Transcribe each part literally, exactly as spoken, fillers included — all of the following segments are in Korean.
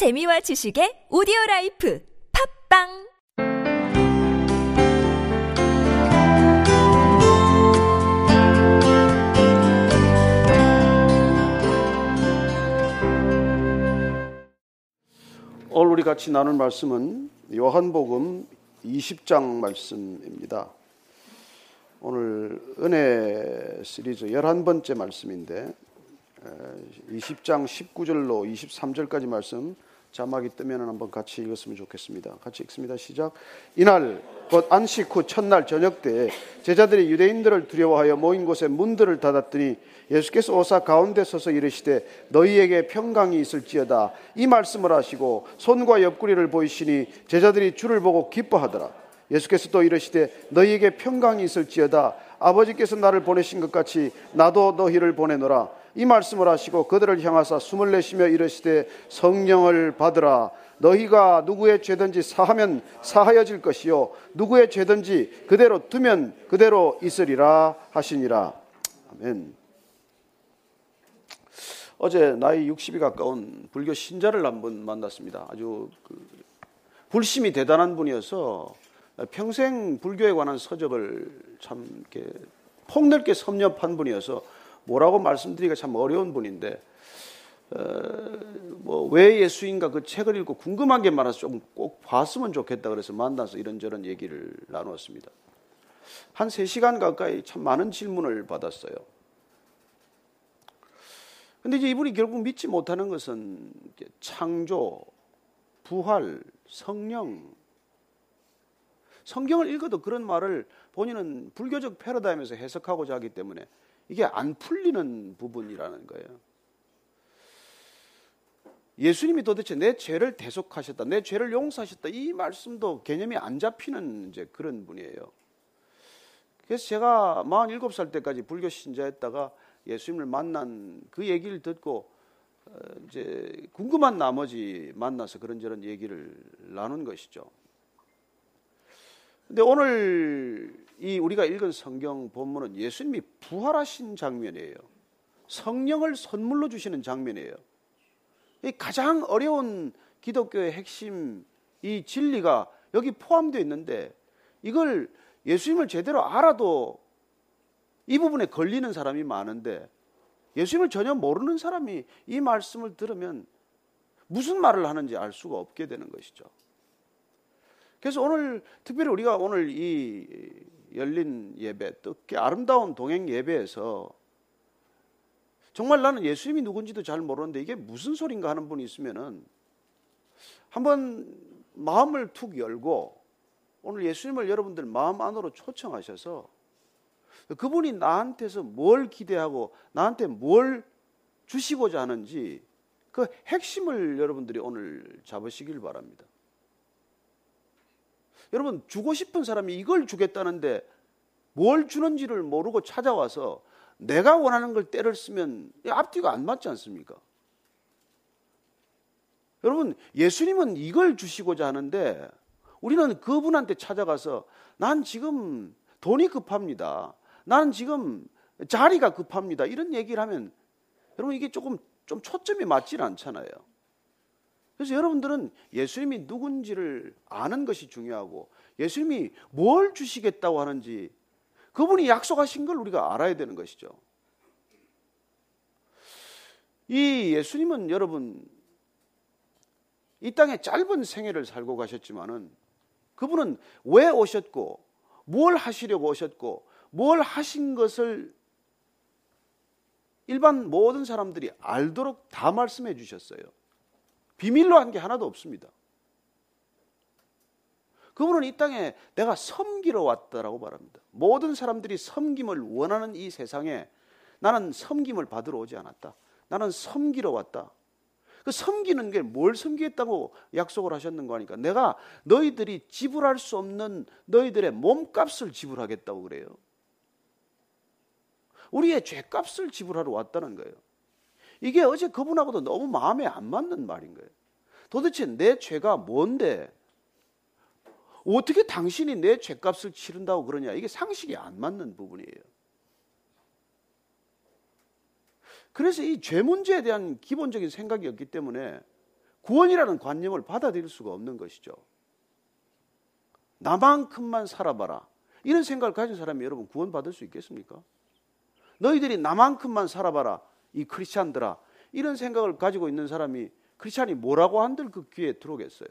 재미와 지식의 오디오라이프 팝빵! 오늘 우리 같이 나눌 말씀은 요한복음 이십 장 말씀입니다. 오늘 은혜 시리즈 열한 번째 말씀인데 이십 장 십구 절로 이십삼 절까지 말씀 자막이 뜨면 한번 같이 읽었으면 좋겠습니다. 같이 읽습니다. 시작. 이날 곧 안식 후 첫날 저녁 때에 제자들이 유대인들을 두려워하여 모인 곳에 문들을 닫았더니 예수께서 오사 가운데 서서 이르시되 너희에게 평강이 있을지어다 이 말씀을 하시고 손과 옆구리를 보이시니 제자들이 주를 보고 기뻐하더라. 예수께서 또 이르시되 너희에게 평강이 있을지어다 아버지께서 나를 보내신 것 같이 나도 너희를 보내노라 이 말씀을 하시고 그들을 향하사 숨을 내쉬며 이르시되 성령을 받으라 너희가 누구의 죄든지 사하면 사하여질 것이요 누구의 죄든지 그대로 두면 그대로 있으리라 하시니라. 아멘. 어제 나이 육십이 가까운 불교 신자를 한번 만났습니다. 아주 그 불심이 대단한 분이어서 평생 불교에 관한 서적을 참 이렇게 폭넓게 섭렵한 분이어서 뭐라고 말씀드리기가 참 어려운 분인데 어, 뭐 왜 예수인가 그 책을 읽고 궁금한 게 많아서 조금 꼭 봤으면 좋겠다 그래서 만나서 이런저런 얘기를 나누었습니다. 한 세 시간 가까이 참 많은 질문을 받았어요. 그런데 이제 이분이 결국 믿지 못하는 것은 창조, 부활, 성령, 성경을 읽어도 그런 말을 본인은 불교적 패러다임에서 해석하고자 하기 때문에 이게 안 풀리는 부분이라는 거예요. 예수님이 도대체 내 죄를 대속하셨다, 내 죄를 용서하셨다 이 말씀도 개념이 안 잡히는 이제 그런 분이에요. 그래서 제가 마흔일곱 살 때까지 불교 신자였다가 예수님을 만난 그 얘기를 듣고 이제 궁금한 나머지 만나서 그런저런 얘기를 나눈 것이죠. 근데 오늘 이 우리가 읽은 성경 본문은 예수님이 부활하신 장면이에요. 성령을 선물로 주시는 장면이에요. 이 가장 어려운 기독교의 핵심 이 진리가 여기 포함되어 있는데 이걸 예수님을 제대로 알아도 이 부분에 걸리는 사람이 많은데 예수님을 전혀 모르는 사람이 이 말씀을 들으면 무슨 말을 하는지 알 수가 없게 되는 것이죠. 그래서 오늘 특별히 우리가 오늘 이 열린 예배, 특히 아름다운 동행 예배에서 정말 나는 예수님이 누군지도 잘 모르는데 이게 무슨 소린가 하는 분이 있으면은 한번 마음을 툭 열고 오늘 예수님을 여러분들 마음 안으로 초청하셔서 그분이 나한테서 뭘 기대하고 나한테 뭘 주시고자 하는지 그 핵심을 여러분들이 오늘 잡으시길 바랍니다. 여러분 주고 싶은 사람이 이걸 주겠다는데 뭘 주는지를 모르고 찾아와서 내가 원하는 걸 때를 쓰면 앞뒤가 안 맞지 않습니까? 여러분 예수님은 이걸 주시고자 하는데 우리는 그분한테 찾아가서 난 지금 돈이 급합니다. 나는 지금 자리가 급합니다. 이런 얘기를 하면 여러분 이게 조금 좀 초점이 맞질 않잖아요. 그래서 여러분들은 예수님이 누군지를 아는 것이 중요하고 예수님이 뭘 주시겠다고 하는지 그분이 약속하신 걸 우리가 알아야 되는 것이죠. 이 예수님은 여러분 이 땅에 짧은 생애를 살고 가셨지만은 그분은 왜 오셨고 뭘 하시려고 오셨고 뭘 하신 것을 일반 모든 사람들이 알도록 다 말씀해 주셨어요. 비밀로 한 게 하나도 없습니다. 그분은 이 땅에 내가 섬기러 왔다라고 말합니다. 모든 사람들이 섬김을 원하는 이 세상에 나는 섬김을 받으러 오지 않았다. 나는 섬기러 왔다. 그 섬기는 게 뭘 섬기겠다고 약속을 하셨는가 하니까 내가 너희들이 지불할 수 없는 너희들의 몸값을 지불하겠다고 그래요. 우리의 죄값을 지불하러 왔다는 거예요. 이게 어제 그분하고도 너무 마음에 안 맞는 말인 거예요. 도대체 내 죄가 뭔데 어떻게 당신이 내 죄값을 치른다고 그러냐 이게 상식이 안 맞는 부분이에요. 그래서 이 죄 문제에 대한 기본적인 생각이었기 때문에 구원이라는 관념을 받아들일 수가 없는 것이죠. 나만큼만 살아봐라, 이런 생각을 가진 사람이 여러분 구원받을 수 있겠습니까? 너희들이 나만큼만 살아봐라, 이 크리스찬들아, 이런 생각을 가지고 있는 사람이 크리스찬이 뭐라고 한들 그 귀에 들어오겠어요.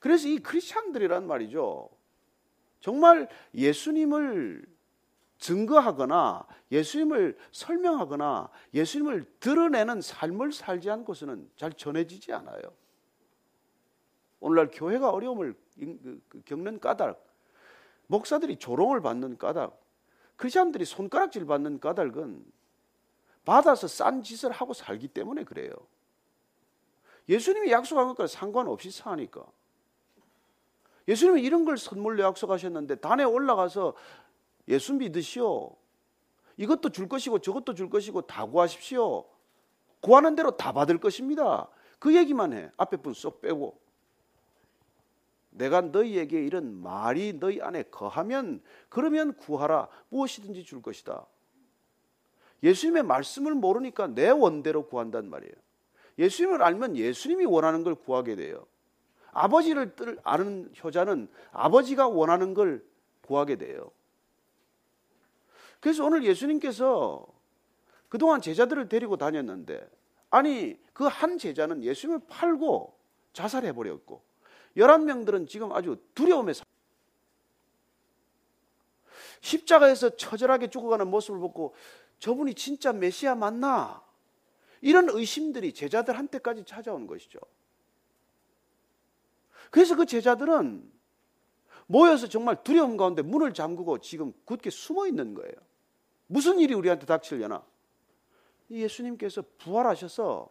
그래서 이 크리스찬들이란 말이죠, 정말 예수님을 증거하거나 예수님을 설명하거나 예수님을 드러내는 삶을 살지 않고서는 잘 전해지지 않아요. 오늘날 교회가 어려움을 겪는 까닭, 목사들이 조롱을 받는 까닭, 크리스찬들이 손가락질 받는 까닭은 받아서 싼 짓을 하고 살기 때문에 그래요. 예수님이 약속한 것과 상관없이 사니까. 예수님이 이런 걸 선물로 약속하셨는데 단에 올라가서 예수 믿으시오, 이것도 줄 것이고 저것도 줄 것이고 다 구하십시오, 구하는 대로 다 받을 것입니다, 그 얘기만 해. 앞에 분 쏙 빼고, 내가 너희에게 이런 말이 너희 안에 거하면 그러면 구하라, 무엇이든지 줄 것이다. 예수님의 말씀을 모르니까 내 원대로 구한단 말이에요. 예수님을 알면 예수님이 원하는 걸 구하게 돼요. 아버지를 아는 효자는 아버지가 원하는 걸 구하게 돼요. 그래서 오늘 예수님께서 그동안 제자들을 데리고 다녔는데, 아니 그 한 제자는 예수님을 팔고 자살해버렸고, 열한 명들은 지금 아주 두려움에 사... 십자가에서 처절하게 죽어가는 모습을 보고 저분이 진짜 메시아 맞나? 이런 의심들이 제자들한테까지 찾아온 것이죠. 그래서 그 제자들은 모여서 정말 두려움 가운데 문을 잠그고 지금 굳게 숨어 있는 거예요. 무슨 일이 우리한테 닥치려나? 예수님께서 부활하셔서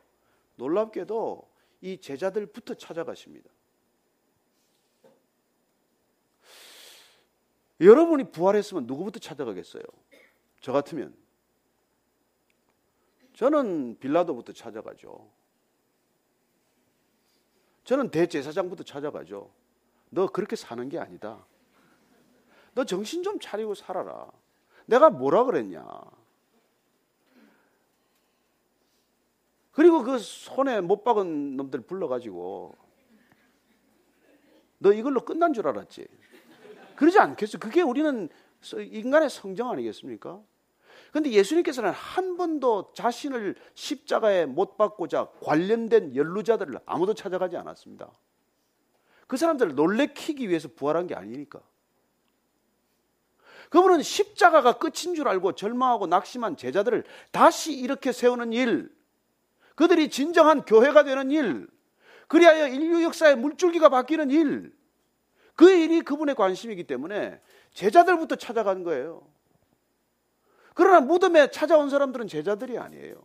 놀랍게도 이 제자들부터 찾아가십니다. 여러분이 부활했으면 누구부터 찾아가겠어요? 저 같으면 저는 빌라도부터 찾아가죠. 저는 대제사장부터 찾아가죠. 너 그렇게 사는 게 아니다, 너 정신 좀 차리고 살아라, 내가 뭐라 그랬냐. 그리고 그 손에 못 박은 놈들 불러가지고 너 이걸로 끝난 줄 알았지? 그러지 않겠어. 그게 우리는 인간의 성정 아니겠습니까? 그런데 예수님께서는 한 번도 자신을 십자가에 못 박고자 관련된 연루자들을 아무도 찾아가지 않았습니다. 그 사람들을 놀래키기 위해서 부활한 게 아니니까. 그분은 십자가가 끝인 줄 알고 절망하고 낙심한 제자들을 다시 일으켜 세우는 일, 그들이 진정한 교회가 되는 일, 그리하여 인류 역사의 물줄기가 바뀌는 일, 그 일이 그분의 관심이기 때문에 제자들부터 찾아간 거예요. 그러나 무덤에 찾아온 사람들은 제자들이 아니에요.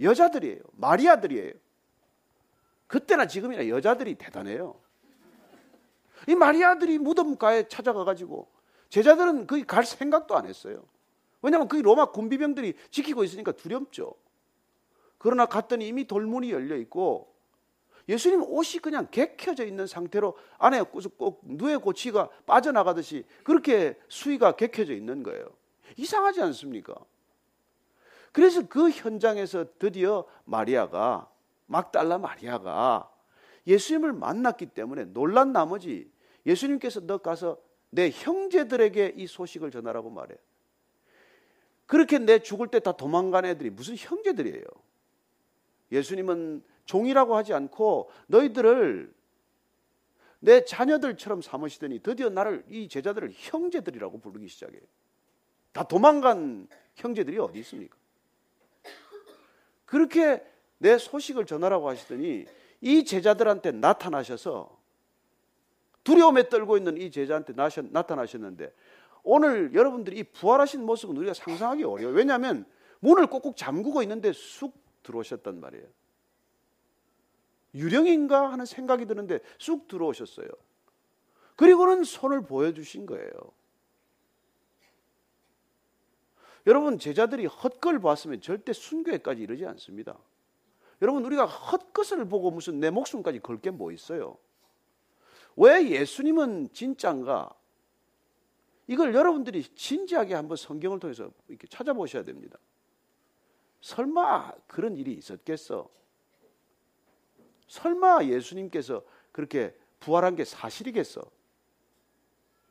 여자들이에요. 마리아들이에요. 그때나 지금이나 여자들이 대단해요. 이 마리아들이 무덤가에 찾아가가지고, 제자들은 거기 갈 생각도 안 했어요. 왜냐하면 거기 로마 군비병들이 지키고 있으니까 두렵죠. 그러나 갔더니 이미 돌문이 열려있고 예수님 옷이 그냥 개켜져 있는 상태로 안에 꼭 누에 고치가 빠져나가듯이 그렇게 수의가 개켜져 있는 거예요. 이상하지 않습니까? 그래서 그 현장에서 드디어 마리아가, 막달라 마리아가 예수님을 만났기 때문에 놀란 나머지 예수님께서 너 가서 내 형제들에게 이 소식을 전하라고 말해. 그렇게 내 죽을 때 다 도망간 애들이 무슨 형제들이에요? 예수님은 종이라고 하지 않고 너희들을 내 자녀들처럼 삼으시더니 드디어 나를, 이 제자들을 형제들이라고 부르기 시작해요. 다 도망간 형제들이 어디 있습니까? 그렇게 내 소식을 전하라고 하시더니 이 제자들한테 나타나셔서, 두려움에 떨고 있는 이 제자한테 나타나셨는데, 오늘 여러분들이 이 부활하신 모습은 우리가 상상하기 어려워요. 왜냐하면 문을 꼭꼭 잠그고 있는데 쑥 들어오셨단 말이에요. 유령인가 하는 생각이 드는데 쑥 들어오셨어요. 그리고는 손을 보여주신 거예요. 여러분, 제자들이 헛걸 봤으면 절대 순교에까지 이르지 않습니다. 여러분, 우리가 헛것을 보고 무슨 내 목숨까지 걸 게 뭐 있어요? 왜 예수님은 진짜인가? 이걸 여러분들이 진지하게 한번 성경을 통해서 이렇게 찾아보셔야 됩니다. 설마 그런 일이 있었겠어? 설마 예수님께서 그렇게 부활한 게 사실이겠어?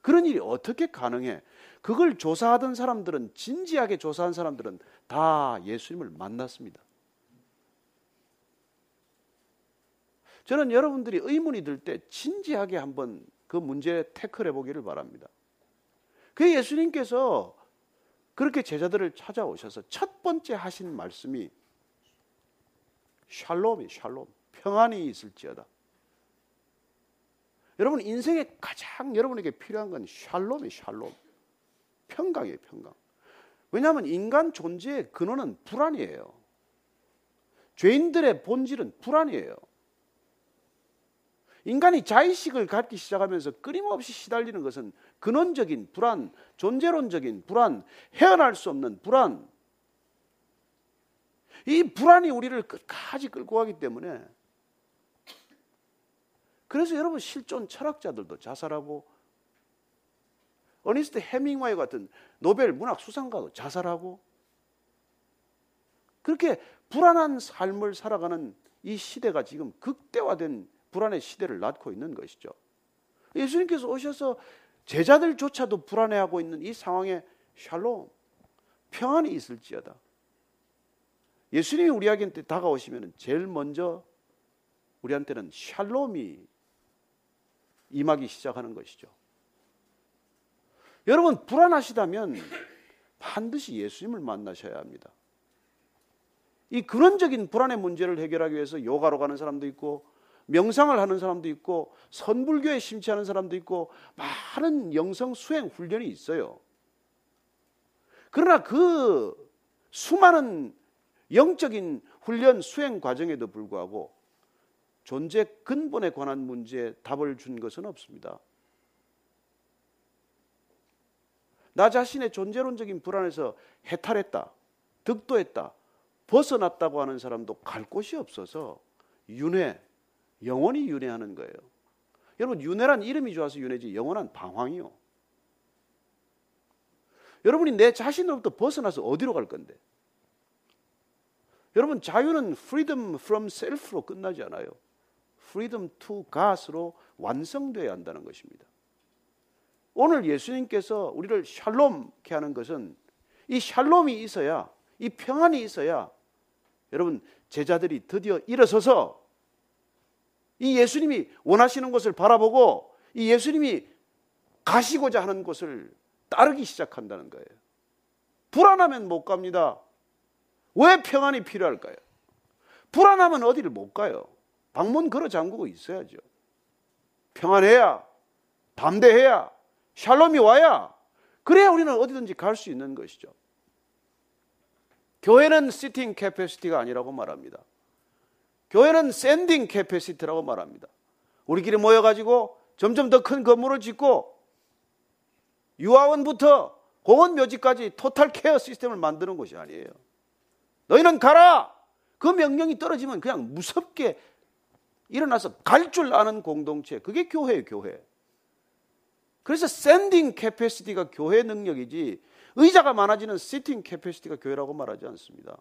그런 일이 어떻게 가능해? 그걸 조사하던 사람들은, 진지하게 조사한 사람들은 다 예수님을 만났습니다. 저는 여러분들이 의문이 들 때 진지하게 한번 그 문제에 태클해 보기를 바랍니다. 그 예수님께서 그렇게 제자들을 찾아오셔서 첫 번째 하신 말씀이 샬롬이 샬롬, 평안이 있을지어다. 여러분 인생에 가장 여러분에게 필요한 건 샬롬이 샬롬, 평강이에요, 평강. 왜냐하면 인간 존재의 근원은 불안이에요. 죄인들의 본질은 불안이에요. 인간이 자의식을 갖기 시작하면서 끊임없이 시달리는 것은 근원적인 불안, 존재론적인 불안, 헤어날 수 없는 불안. 이 불안이 우리를 끝까지 끌고 가기 때문에, 그래서 여러분 실존 철학자들도 자살하고, 어니스트 헤밍웨이 같은 노벨 문학 수상가도 자살하고, 그렇게 불안한 삶을 살아가는 이 시대가 지금 극대화된 불안의 시대를 낳고 있는 것이죠. 예수님께서 오셔서 제자들조차도 불안해하고 있는 이 상황에 샬롬, 평안이 있을지어다. 예수님이 우리한테 다가오시면 제일 먼저 우리한테는 샬롬이 임하기 시작하는 것이죠. 여러분 불안하시다면 반드시 예수님을 만나셔야 합니다. 이 근원적인 불안의 문제를 해결하기 위해서 요가로 가는 사람도 있고, 명상을 하는 사람도 있고, 선불교에 심취하는 사람도 있고, 많은 영성 수행 훈련이 있어요. 그러나 그 수많은 영적인 훈련 수행 과정에도 불구하고 존재 근본에 관한 문제에 답을 준 것은 없습니다. 나 자신의 존재론적인 불안에서 해탈했다, 득도했다, 벗어났다고 하는 사람도 갈 곳이 없어서 윤회, 영원히 윤회하는 거예요. 여러분 윤회란 이름이 좋아서 윤회지 영원한 방황이요. 여러분이 내 자신으로부터 벗어나서 어디로 갈 건데? 여러분 자유는 freedom from self로 끝나지 않아요. freedom to God로 완성돼야 한다는 것입니다. 오늘 예수님께서 우리를 샬롬케 하는 것은, 이 샬롬이 있어야, 이 평안이 있어야 여러분 제자들이 드디어 일어서서 이 예수님이 원하시는 것을 바라보고 이 예수님이 가시고자 하는 것을 따르기 시작한다는 거예요. 불안하면 못 갑니다. 왜 평안이 필요할까요? 불안하면 어디를 못 가요. 방문 걸어 잠그고 있어야죠. 평안해야, 담대해야, 샬롬이 와야, 그래야 우리는 어디든지 갈 수 있는 것이죠. 교회는 시팅 캐패시티가 아니라고 말합니다. 교회는 샌딩 캐패시티라고 말합니다. 우리끼리 모여가지고 점점 더 큰 건물을 짓고 유아원부터 공원묘지까지 토탈 케어 시스템을 만드는 것이 아니에요. 너희는 가라! 그 명령이 떨어지면 그냥 무섭게 일어나서 갈 줄 아는 공동체, 그게 교회예요, 교회. 그래서 샌딩 캐패시티가 교회 능력이지, 의자가 많아지는 시팅 캐패시티가 교회라고 말하지 않습니다.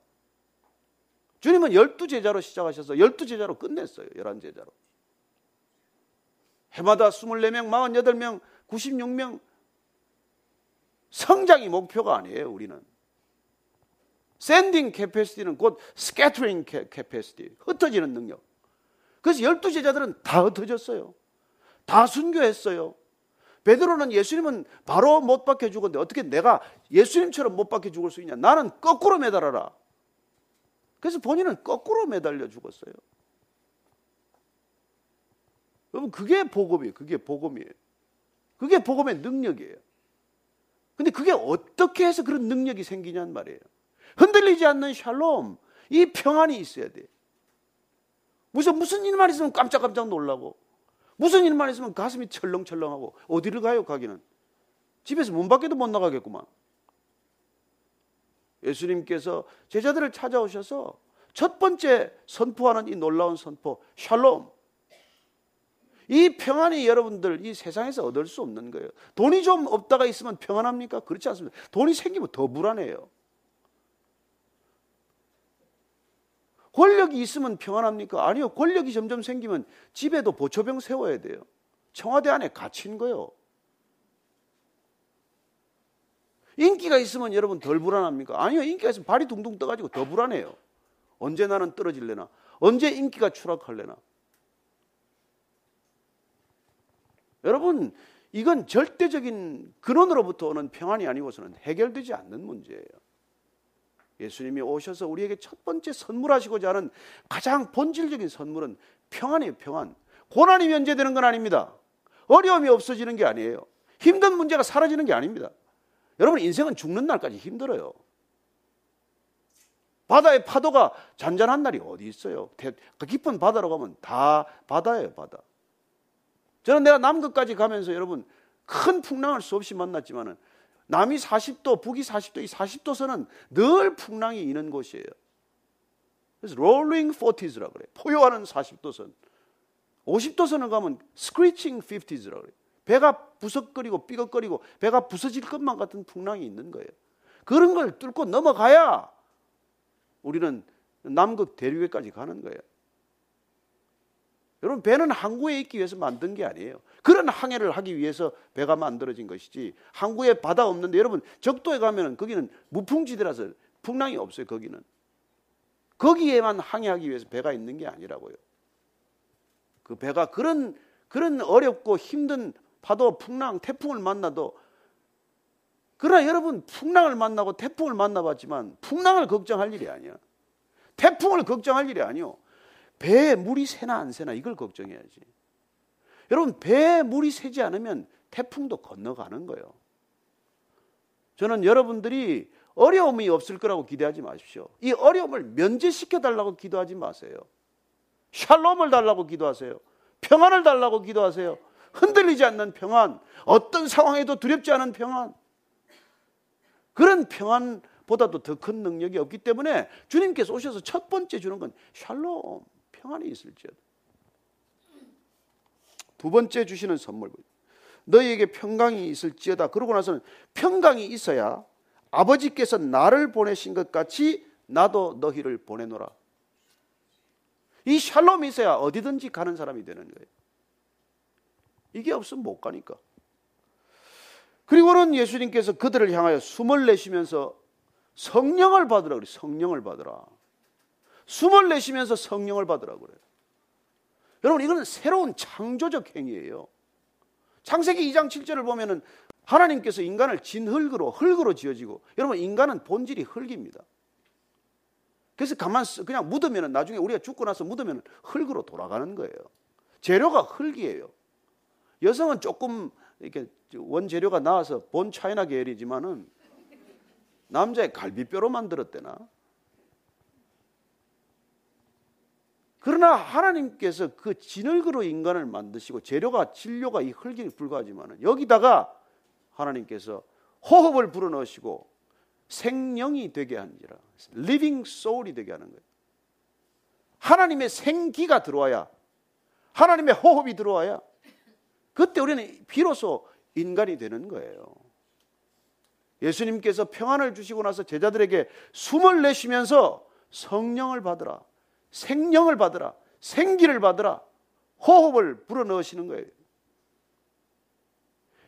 주님은 열두 제자로 시작하셔서 열두 제자로 끝냈어요. 열한 제자로. 해마다 스물네 명, 마흔여덟 명, 구십육 명. 성장이 목표가 아니에요, 우리는. 샌딩 캐패시티는 곧 스캐터링 캐패시티, 흩어지는 능력. 그래서 열두 제자들은 다 흩어졌어요. 다 순교했어요. 베드로는 예수님은 바로 못 박혀 죽었는데 어떻게 내가 예수님처럼 못 박혀 죽을 수 있냐. 나는 거꾸로 매달아라. 그래서 본인은 거꾸로 매달려 죽었어요. 여러분 그게 복음이에요. 그게 복음이에요. 그게 복음의 능력이에요. 근데 그게 어떻게 해서 그런 능력이 생기냐는 말이에요. 흔들리지 않는 샬롬, 이 평안이 있어야 돼. 무슨 무슨 일만 있으면 깜짝깜짝 놀라고, 무슨 일만 있으면 가슴이 철렁철렁하고, 어디를 가요 가기는? 집에서 문 밖에도 못 나가겠구만. 예수님께서 제자들을 찾아오셔서 첫 번째 선포하는 이 놀라운 선포, 샬롬. 이 평안이 여러분들 이 세상에서 얻을 수 없는 거예요. 돈이 좀 없다가 있으면 평안합니까? 그렇지 않습니다. 돈이 생기면 더 불안해요. 권력이 있으면 평안합니까? 아니요. 권력이 점점 생기면 집에도 보초병 세워야 돼요. 청와대 안에 갇힌 거예요. 인기가 있으면 여러분 덜 불안합니까? 아니요. 인기가 있으면 발이 둥둥 떠가지고 더 불안해요. 언제 나는 떨어질래나? 언제 인기가 추락할래나? 여러분, 이건 절대적인 근원으로부터 오는 평안이 아니고서는 해결되지 않는 문제예요. 예수님이 오셔서 우리에게 첫 번째 선물하시고자 하는 가장 본질적인 선물은 평안이에요. 평안. 고난이 면제되는 건 아닙니다. 어려움이 없어지는 게 아니에요. 힘든 문제가 사라지는 게 아닙니다. 여러분, 인생은 죽는 날까지 힘들어요. 바다의 파도가 잔잔한 날이 어디 있어요? 그 깊은 바다로 가면 다 바다예요. 바다. 저는 내가 남극까지 가면서 여러분 큰 풍랑을 수없이 만났지만은 남이 사십 도, 북이 사십 도, 이 사십 도선은 늘 풍랑이 있는 곳이에요. 그래서 rolling 사십라고 그래요. 포효하는 사십 도선. 오십 도선을 가면 screeching 오십라고 그래요. 배가 부석거리고 삐걱거리고 배가 부서질 것만 같은 풍랑이 있는 거예요. 그런 걸 뚫고 넘어가야 우리는 남극 대륙에까지 가는 거예요. 여러분, 배는 항구에 있기 위해서 만든 게 아니에요. 그런 항해를 하기 위해서 배가 만들어진 것이지, 항구에 바다 없는데, 여러분 적도에 가면 거기는 무풍지대라서 풍랑이 없어요. 거기는 거기에만 항해하기 위해서 배가 있는 게 아니라고요. 그 배가 그런 그런 어렵고 힘든 파도, 풍랑, 태풍을 만나도, 그러나 여러분 풍랑을 만나고 태풍을 만나봤지만 풍랑을 걱정할 일이 아니야. 태풍을 걱정할 일이 아니요. 배에 물이 새나 안 새나 이걸 걱정해야지. 여러분, 배에 물이 새지 않으면 태풍도 건너가는 거예요. 저는 여러분들이 어려움이 없을 거라고 기대하지 마십시오. 이 어려움을 면제시켜 달라고 기도하지 마세요. 샬롬을 달라고 기도하세요. 평안을 달라고 기도하세요. 흔들리지 않는 평안, 어떤 상황에도 두렵지 않은 평안. 그런 평안보다도 더 큰 능력이 없기 때문에 주님께서 오셔서 첫 번째 주는 건 샬롬, 평안이 있을지어다. 두 번째 주시는 선물, 너희에게 평강이 있을지어다. 그러고 나서는 평강이 있어야 아버지께서 나를 보내신 것 같이 나도 너희를 보내노라. 이 샬롬이 있어야 어디든지 가는 사람이 되는 거예요. 이게 없으면 못 가니까. 그리고는 예수님께서 그들을 향하여 숨을 내쉬면서 성령을 받으라 그래요. 성령을 받으라. 숨을 내쉬면서 성령을 받으라 그래요. 여러분, 이거는 새로운 창조적 행위예요. 창세기 이 장 칠 절을 보면은 하나님께서 인간을 진흙으로, 흙으로 지어지고, 여러분 인간은 본질이 흙입니다. 그래서 가만 그냥 묻으면은 나중에 우리가 죽고 나서 묻으면은 흙으로 돌아가는 거예요. 재료가 흙이에요. 여성은 조금 이렇게 원재료가 나와서 본 차이나 계열이지만은 남자의 갈비뼈로 만들었대나. 그러나 하나님께서 그 진흙으로 인간을 만드시고 재료가 진료가 이 흙에 불과하지만은 여기다가 하나님께서 호흡을 불어넣으시고 생명이 되게 한지라. 리빙 소울이 되게 하는 거예요. 하나님의 생기가 들어와야, 하나님의 호흡이 들어와야 그때 우리는 비로소 인간이 되는 거예요. 예수님께서 평안을 주시고 나서 제자들에게 숨을 내쉬면서 성령을 받으라, 생명을 받으라, 생기를 받으라, 호흡을 불어넣으시는 거예요.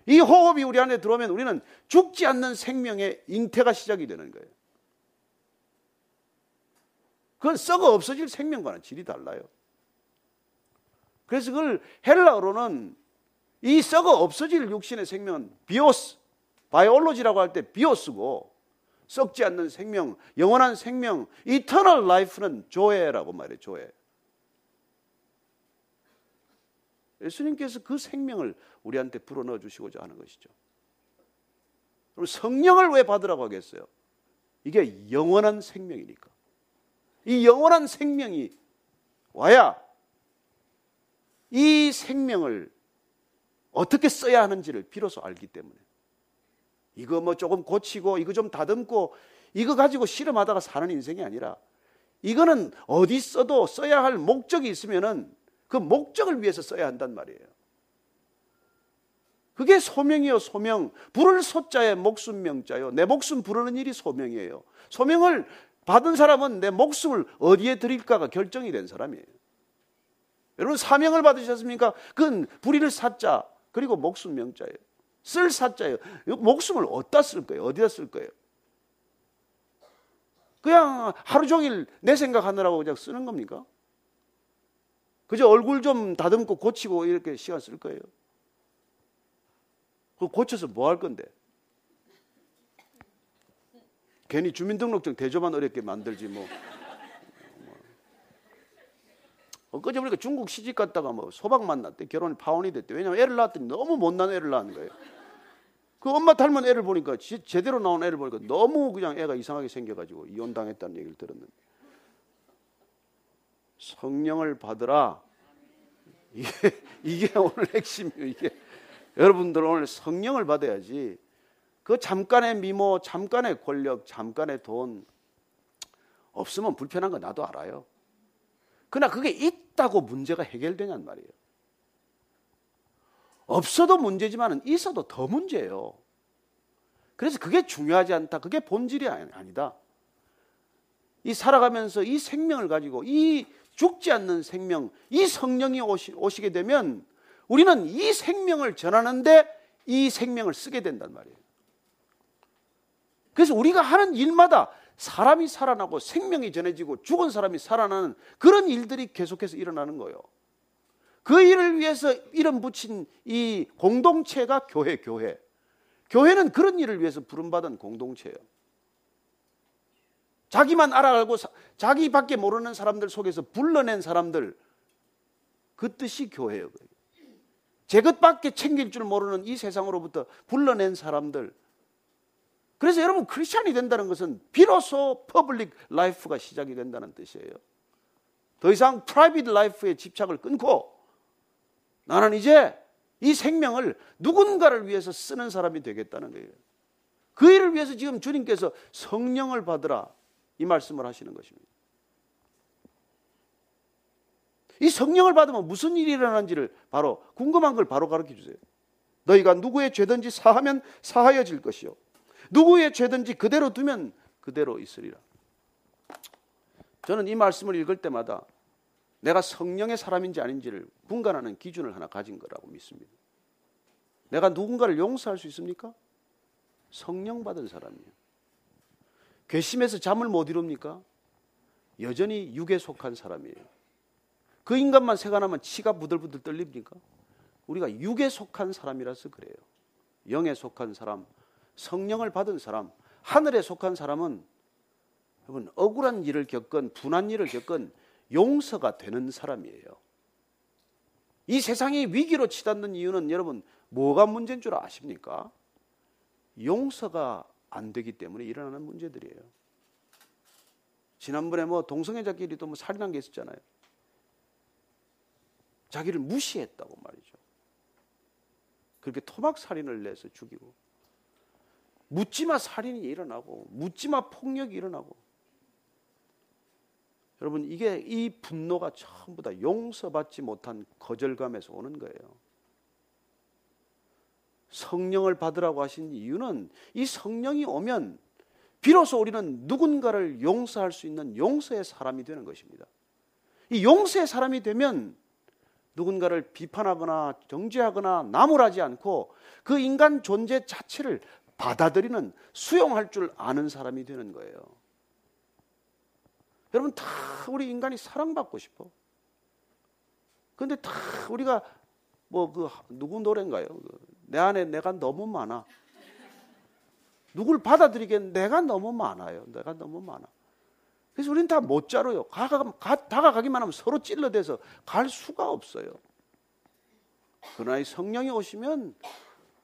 이 호흡이 우리 안에 들어오면 우리는 죽지 않는 생명의 잉태가 시작이 되는 거예요. 그건 썩어 없어질 생명과는 질이 달라요. 그래서 그걸 헬라어로는 이 썩어 없어질 육신의 생명은 비오스, 바이올로지라고 할 때 비오스고, 썩지 않는 생명, 영원한 생명, 이터널 라이프는 조에라고 말해요. 조에. 예수님께서 그 생명을 우리한테 불어넣어 주시고자 하는 것이죠. 그럼 성령을 왜 받으라고 하겠어요? 이게 영원한 생명이니까. 이 영원한 생명이 와야 이 생명을 어떻게 써야 하는지를 비로소 알기 때문에, 이거 뭐 조금 고치고 이거 좀 다듬고 이거 가지고 실험하다가 사는 인생이 아니라, 이거는 어디 써도 써야 할 목적이 있으면은 그 목적을 위해서 써야 한단 말이에요. 그게 소명이요, 소명. 부를 소자에 목숨 명자요. 내 목숨 부르는 일이 소명이에요. 소명을 받은 사람은 내 목숨을 어디에 드릴까가 결정이 된 사람이에요. 여러분 사명을 받으셨습니까? 그건 불의를 사자 그리고 목숨 명자예요. 쓸 사자예요. 목숨을 어디다 쓸 거예요? 어디다 쓸 거예요? 그냥 하루 종일 내 생각하느라고 그냥 쓰는 겁니까? 그저 얼굴 좀 다듬고 고치고 이렇게 시간 쓸 거예요. 그거 고쳐서 뭐 할 건데? 괜히 주민등록증 대조만 어렵게 만들지 뭐. 엊그제 보니까 중국 시집 갔다가 뭐 소박 만났대. 결혼이 파혼이 됐대. 왜냐면 애를 낳았더니 너무 못난 애를 낳은 거예요. 그 엄마 닮은 애를 보니까 지, 제대로 나온 애를 보니까 너무 그냥 애가 이상하게 생겨가지고 이혼당했다는 얘기를 들었는데. 성령을 받으라. 이게, 이게 오늘 핵심이에요. 이게. 여러분들 오늘 성령을 받아야지. 그 잠깐의 미모, 잠깐의 권력, 잠깐의 돈 없으면 불편한 거 나도 알아요. 그러나 그게 있다고 문제가 해결되냔 말이에요. 없어도 문제지만 있어도 더 문제예요. 그래서 그게 중요하지 않다. 그게 본질이 아니다. 이 살아가면서 이 생명을 가지고 이 죽지 않는 생명, 이 성령이 오시, 오시게 되면 우리는 이 생명을 전하는데 이 생명을 쓰게 된단 말이에요. 그래서 우리가 하는 일마다 사람이 살아나고 생명이 전해지고 죽은 사람이 살아나는 그런 일들이 계속해서 일어나는 거예요. 그 일을 위해서 이름 붙인 이 공동체가 교회, 교회. 교회는 그런 일을 위해서 부름받은 공동체예요. 자기만 알아가고 사, 자기밖에 모르는 사람들 속에서 불러낸 사람들. 그 뜻이 교회예요. 제 것밖에 챙길 줄 모르는 이 세상으로부터 불러낸 사람들. 그래서 여러분 크리스찬이 된다는 것은 비로소 퍼블릭 라이프가 시작이 된다는 뜻이에요. 더 이상 프라이빗 라이프에 집착을 끊고 나는 이제 이 생명을 누군가를 위해서 쓰는 사람이 되겠다는 거예요. 그 일을 위해서 지금 주님께서 성령을 받으라 이 말씀을 하시는 것입니다. 이 성령을 받으면 무슨 일이 일어나는지를 바로 궁금한 걸 바로 가르쳐 주세요. 너희가 누구의 죄든지 사하면 사하여질 것이요 누구의 죄든지 그대로 두면 그대로 있으리라. 저는 이 말씀을 읽을 때마다 내가 성령의 사람인지 아닌지를 분간하는 기준을 하나 가진 거라고 믿습니다. 내가 누군가를 용서할 수 있습니까? 성령 받은 사람이에요. 괘씸해서 잠을 못 이룹니까? 여전히 육에 속한 사람이에요. 그 인간만 생각하면 치가 부들부들 떨립니까? 우리가 육에 속한 사람이라서 그래요. 영에 속한 사람, 성령을 받은 사람, 하늘에 속한 사람은 여러분 억울한 일을 겪건 분한 일을 겪건 용서가 되는 사람이에요. 이 세상이 위기로 치닫는 이유는 여러분 뭐가 문제인 줄 아십니까? 용서가 안 되기 때문에 일어나는 문제들이에요. 지난번에 뭐 동성애자끼리도 뭐 살인한 게 있었잖아요. 자기를 무시했다고 말이죠. 그렇게 토막살인을 내서 죽이고 묻지마 살인이 일어나고 묻지마 폭력이 일어나고. 여러분 이게 이 분노가 전부 다 용서받지 못한 거절감에서 오는 거예요. 성령을 받으라고 하신 이유는 이 성령이 오면 비로소 우리는 누군가를 용서할 수 있는 용서의 사람이 되는 것입니다. 이 용서의 사람이 되면 누군가를 비판하거나 정죄하거나 나무라지 않고 그 인간 존재 자체를 받아들이는 수용할 줄 아는 사람이 되는 거예요. 여러분 다 우리 인간이 사랑받고 싶어. 그런데 다 우리가 뭐 그 누구 노래인가요? 내 안에 내가 너무 많아. 누굴 받아들이기엔 내가 너무 많아요. 내가 너무 많아. 그래서 우리는 다 못 자라요. 다가가기만 하면 서로 찔러대서 갈 수가 없어요. 그러나 이 성령이 오시면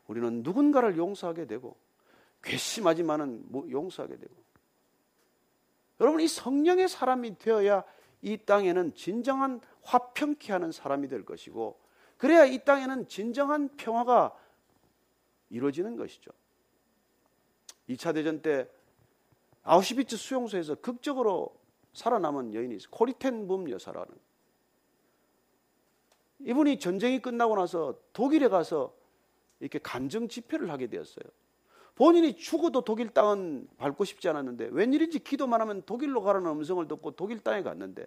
우리는 누군가를 용서하게 되고 괘씸하지만은 용서하게 되고. 여러분 이 성령의 사람이 되어야 이 땅에는 진정한 화평케 하는 사람이 될 것이고 그래야 이 땅에는 진정한 평화가 이루어지는 것이죠. 이 차 대전 때 아우슈비츠 수용소에서 극적으로 살아남은 여인이 있어요. 코리텐 붐 여사라는. 이분이 전쟁이 끝나고 나서 독일에 가서 이렇게 간증 집회를 하게 되었어요. 본인이 죽어도 독일 땅은 밟고 싶지 않았는데 웬일인지 기도만 하면 독일로 가라는 음성을 듣고 독일 땅에 갔는데,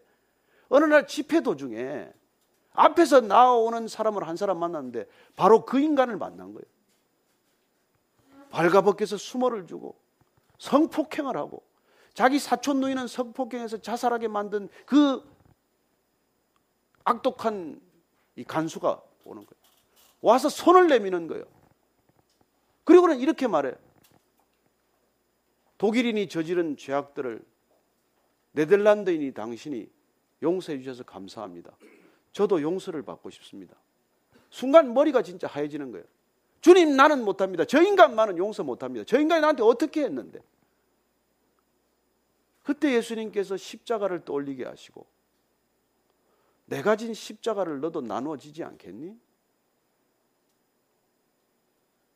어느 날 집회 도중에 앞에서 나오는 사람을 한 사람 만났는데 바로 그 인간을 만난 거예요. 발가벗겨서 수모를 주고 성폭행을 하고 자기 사촌 누이는 성폭행해서 자살하게 만든 그 악독한 이 간수가 오는 거예요. 와서 손을 내미는 거예요. 그리고는 이렇게 말해요. 독일인이 저지른 죄악들을 네덜란드인이 당신이 용서해 주셔서 감사합니다. 저도 용서를 받고 싶습니다. 순간 머리가 진짜 하얘지는 거예요. 주님, 나는 못합니다. 저 인간만은 용서 못합니다. 저 인간이 나한테 어떻게 했는데. 그때 예수님께서 십자가를 떠올리게 하시고, 내가 진 십자가를 너도 나누어지지 않겠니?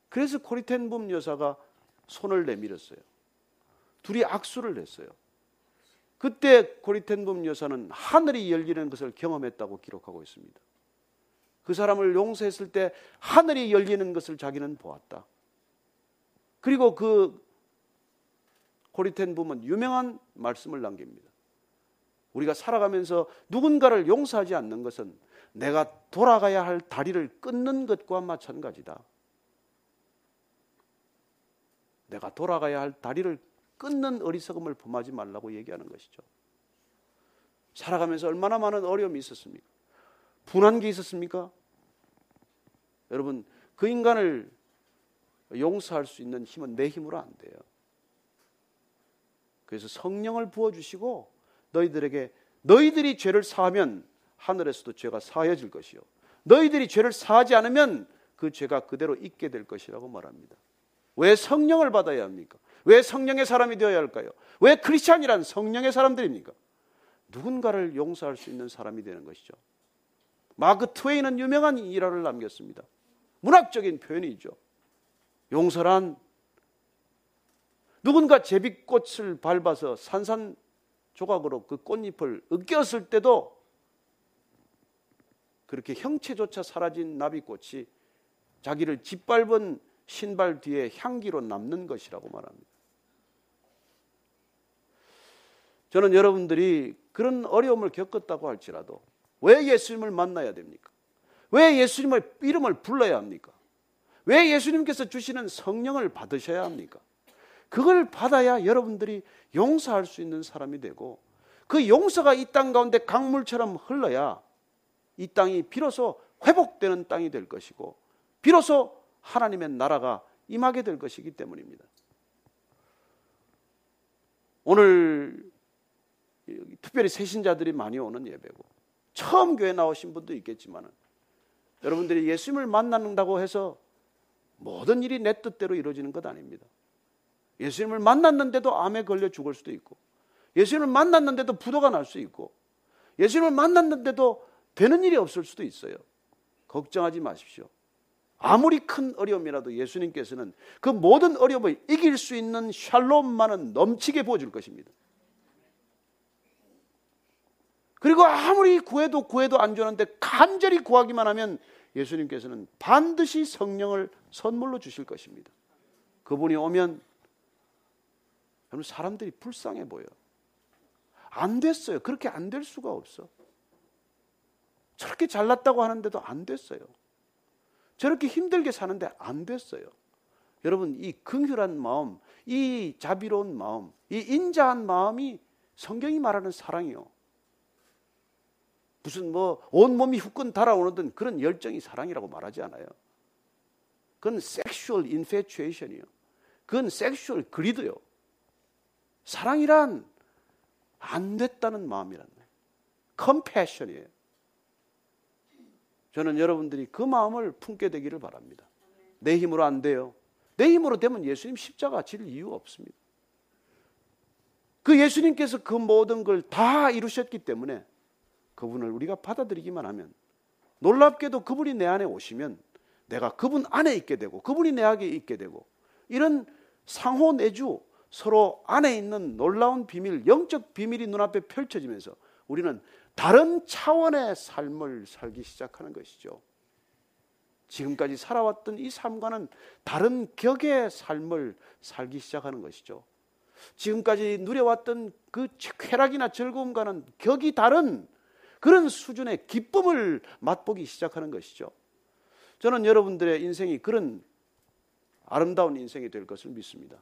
그래서 코리텐붐 여사가 손을 내밀었어요. 둘이 악수를 냈어요. 그때 코리텐붐 여사는 하늘이 열리는 것을 경험했다고 기록하고 있습니다. 그 사람을 용서했을 때 하늘이 열리는 것을 자기는 보았다. 그리고 그 코리텐붐은 유명한 말씀을 남깁니다. 우리가 살아가면서 누군가를 용서하지 않는 것은 내가 돌아가야 할 다리를 끊는 것과 마찬가지다. 내가 돌아가야 할 다리를 끊는 어리석음을 범하지 말라고 얘기하는 것이죠. 살아가면서 얼마나 많은 어려움이 있었습니까? 분한 게 있었습니까? 여러분, 그 인간을 용서할 수 있는 힘은 내 힘으로 안 돼요. 그래서 성령을 부어주시고 너희들에게, 너희들이 죄를 사하면 하늘에서도 죄가 사여질 것이요, 너희들이 죄를 사하지 않으면 그 죄가 그대로 있게 될 것이라고 말합니다. 왜 성령을 받아야 합니까? 왜 성령의 사람이 되어야 할까요? 왜 크리스찬이란 성령의 사람들입니까? 누군가를 용서할 수 있는 사람이 되는 것이죠. 마크 트웨인은 유명한 일화를 남겼습니다. 문학적인 표현이죠. 용서란 누군가 제비꽃을 밟아서 산산조각으로 그 꽃잎을 으깨었을 때도 그렇게 형체조차 사라진 나비꽃이 자기를 짓밟은 신발 뒤에 향기로 남는 것이라고 말합니다. 저는 여러분들이 그런 어려움을 겪었다고 할지라도 왜 예수님을 만나야 됩니까? 왜 예수님의 이름을 불러야 합니까? 왜 예수님께서 주시는 성령을 받으셔야 합니까? 그걸 받아야 여러분들이 용서할 수 있는 사람이 되고, 그 용서가 이 땅 가운데 강물처럼 흘러야 이 땅이 비로소 회복되는 땅이 될 것이고, 비로소 하나님의 나라가 임하게 될 것이기 때문입니다. 오늘 특별히 새신자들이 많이 오는 예배고, 처음 교회 나오신 분도 있겠지만, 여러분들이 예수님을 만난다고 해서 모든 일이 내 뜻대로 이루어지는 것 아닙니다. 예수님을 만났는데도 암에 걸려 죽을 수도 있고, 예수님을 만났는데도 부도가 날 수 있고, 예수님을 만났는데도 되는 일이 없을 수도 있어요. 걱정하지 마십시오. 아무리 큰 어려움이라도 예수님께서는 그 모든 어려움을 이길 수 있는 샬롬만은 넘치게 보여줄 것입니다. 그리고 아무리 구해도 구해도 안 주는데 간절히 구하기만 하면 예수님께서는 반드시 성령을 선물로 주실 것입니다. 그분이 오면 여러분, 사람들이 불쌍해 보여. 안 됐어요. 그렇게 안 될 수가 없어. 저렇게 잘났다고 하는데도 안 됐어요. 저렇게 힘들게 사는데 안 됐어요. 여러분, 이 긍휼한 마음, 이 자비로운 마음, 이 인자한 마음이 성경이 말하는 사랑이요. 무슨 뭐 온몸이 후끈 달아오르던 그런 열정이 사랑이라고 말하지 않아요. 그건 섹슈얼 인페츄에이션이요. 그건 섹슈얼 그리드요. 사랑이란 안 됐다는 마음이란 거예요. 컴패션이에요. 저는 여러분들이 그 마음을 품게 되기를 바랍니다. 내 힘으로 안 돼요. 내 힘으로 되면 예수님 십자가 질 이유 없습니다. 그 예수님께서 그 모든 걸 다 이루셨기 때문에 그분을 우리가 받아들이기만 하면, 놀랍게도 그분이 내 안에 오시면 내가 그분 안에 있게 되고, 그분이 내 안에 있게 되고, 이런 상호내주, 서로 안에 있는 놀라운 비밀, 영적 비밀이 눈앞에 펼쳐지면서 우리는 다른 차원의 삶을 살기 시작하는 것이죠. 지금까지 살아왔던 이 삶과는 다른 격의 삶을 살기 시작하는 것이죠. 지금까지 누려왔던 그 쾌락이나 즐거움과는 격이 다른 그런 수준의 기쁨을 맛보기 시작하는 것이죠. 저는 여러분들의 인생이 그런 아름다운 인생이 될 것을 믿습니다.